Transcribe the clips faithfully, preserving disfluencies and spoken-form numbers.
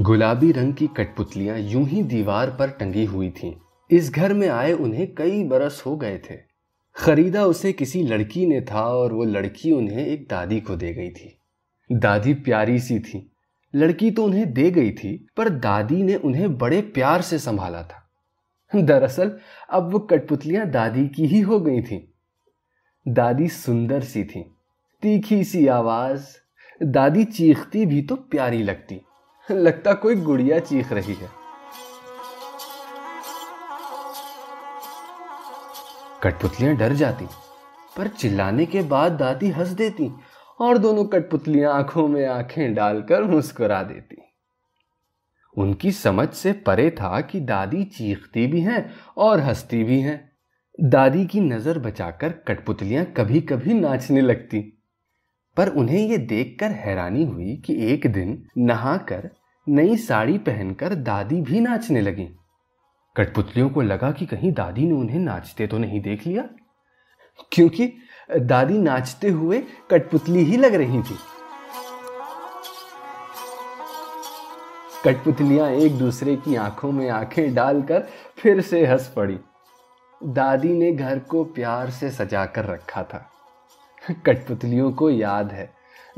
गुलाबी रंग की कठपुतलियां यूं ही दीवार पर टंगी हुई थीं। इस घर में आए उन्हें कई बरस हो गए थे। खरीदा उसे किसी लड़की ने था और वो लड़की उन्हें एक दादी को दे गई थी। दादी प्यारी सी थी। लड़की तो उन्हें दे गई थी पर दादी ने उन्हें बड़े प्यार से संभाला था। दरअसल अब वो कठपुतलियां दादी की ही हो गई थीं। दादी सुंदर सी थी, तीखी सी आवाज। दादी चीखती भी तो प्यारी लगती, लगता कोई गुड़िया चीख रही है। कठपुतलियां डर जाती पर चिल्लाने के बाद दादी हंस देती और दोनों कठपुतलियां आंखों में आंखें डालकर मुस्कुरा देती। उनकी समझ से परे था कि दादी चीखती भी हैं और हंसती भी हैं। दादी की नजर बचाकर कठपुतलियां कभी कभी नाचने लगती, पर उन्हें यह देखकर हैरानी हुई कि एक दिन नहाकर नई साड़ी पहनकर दादी भी नाचने लगी। कठपुतलियों को लगा कि कहीं दादी ने उन्हें नाचते तो नहीं देख लिया, क्योंकि दादी नाचते हुए कठपुतली ही लग रही थी। कठपुतलियां एक दूसरे की आंखों में आंखें डालकर फिर से हंस पड़ी। दादी ने घर को प्यार से सजा कर रखा था। कठपुतलियों को याद है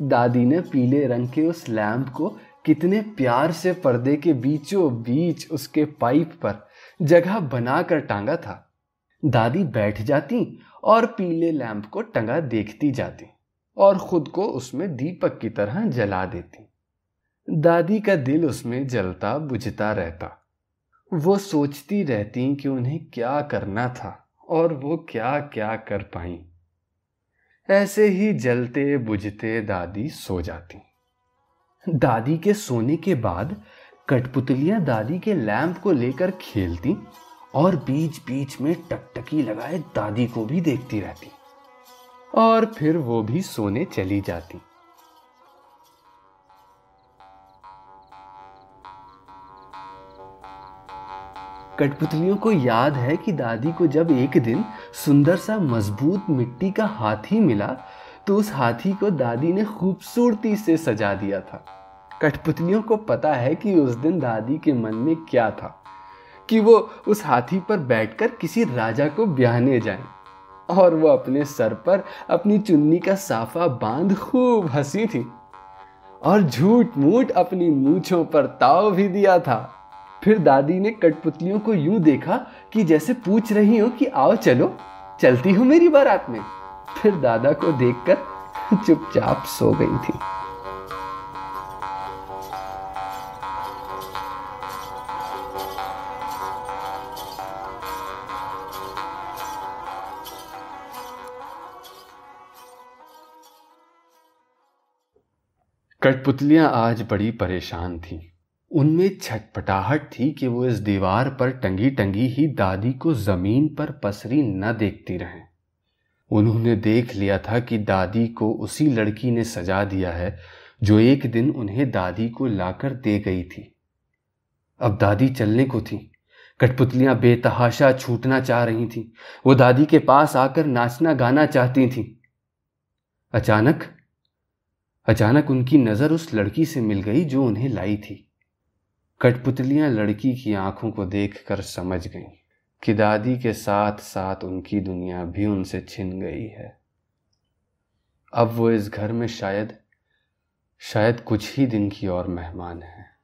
दादी ने पीले रंग के उस लैंप को कितने प्यार से पर्दे के बीचों बीच उसके पाइप पर जगह बनाकर टांगा था। दादी बैठ जाती और पीले लैंप को टंगा देखती जाती और खुद को उसमें दीपक की तरह जला देती। दादी का दिल उसमें जलता बुझता रहता। वो सोचती रहती कि उन्हें क्या करना था और वो क्या क्या कर पाई। ऐसे ही जलते बुझते दादी सो जाती। दादी के सोने के बाद कठपुतलियां दादी के लैंप को लेकर खेलती और बीच बीच में टकटकी लगाए दादी को भी देखती रहती और फिर वो भी सोने चली जाती। कठपुतलियों को याद है कि दादी को जब एक दिन सुंदर सा मजबूत मिट्टी का हाथी मिला तो उस हाथी को दादी ने खूबसूरती से सजा दिया था। कठपुतलियों को पता है कि उस दिन दादी के मन में क्या था कि वो उस हाथी पर बैठकर किसी राजा को ब्याहने जाएं और वो अपने सर पर अपनी चुन्नी का साफा बांध खूब हंसी थी और झूठ मूठ अपनी मूंछों पर ताव भी दिया था। फिर दादी ने कठपुतलियों को यूं देखा कि जैसे पूछ रही हो कि आओ चलो, चलती हो मेरी बारात में। फिर दादा को देखकर चुपचाप सो गई थी। कठपुतलियां आज बड़ी परेशान थीं। उनमें छटपटाहट थी कि वो इस दीवार पर टंगी टंगी ही दादी को जमीन पर पसरी न देखती रहें। उन्होंने देख लिया था कि दादी को उसी लड़की ने सजा दिया है जो एक दिन उन्हें दादी को लाकर दे गई थी। अब दादी चलने को थी। कठपुतलियां बेतहाशा छूटना चाह रही थीं। वो दादी के पास आकर नाचना गाना चाहती थीं। अचानक अचानक उनकी नजर उस लड़की से मिल गई जो उन्हें लाई थी। कठपुतलियां लड़की की आंखों को देखकर समझ गईं कि दादी के साथ साथ उनकी दुनिया भी उनसे छिन गई है। अब वो इस घर में शायद शायद कुछ ही दिन की और मेहमान हैं।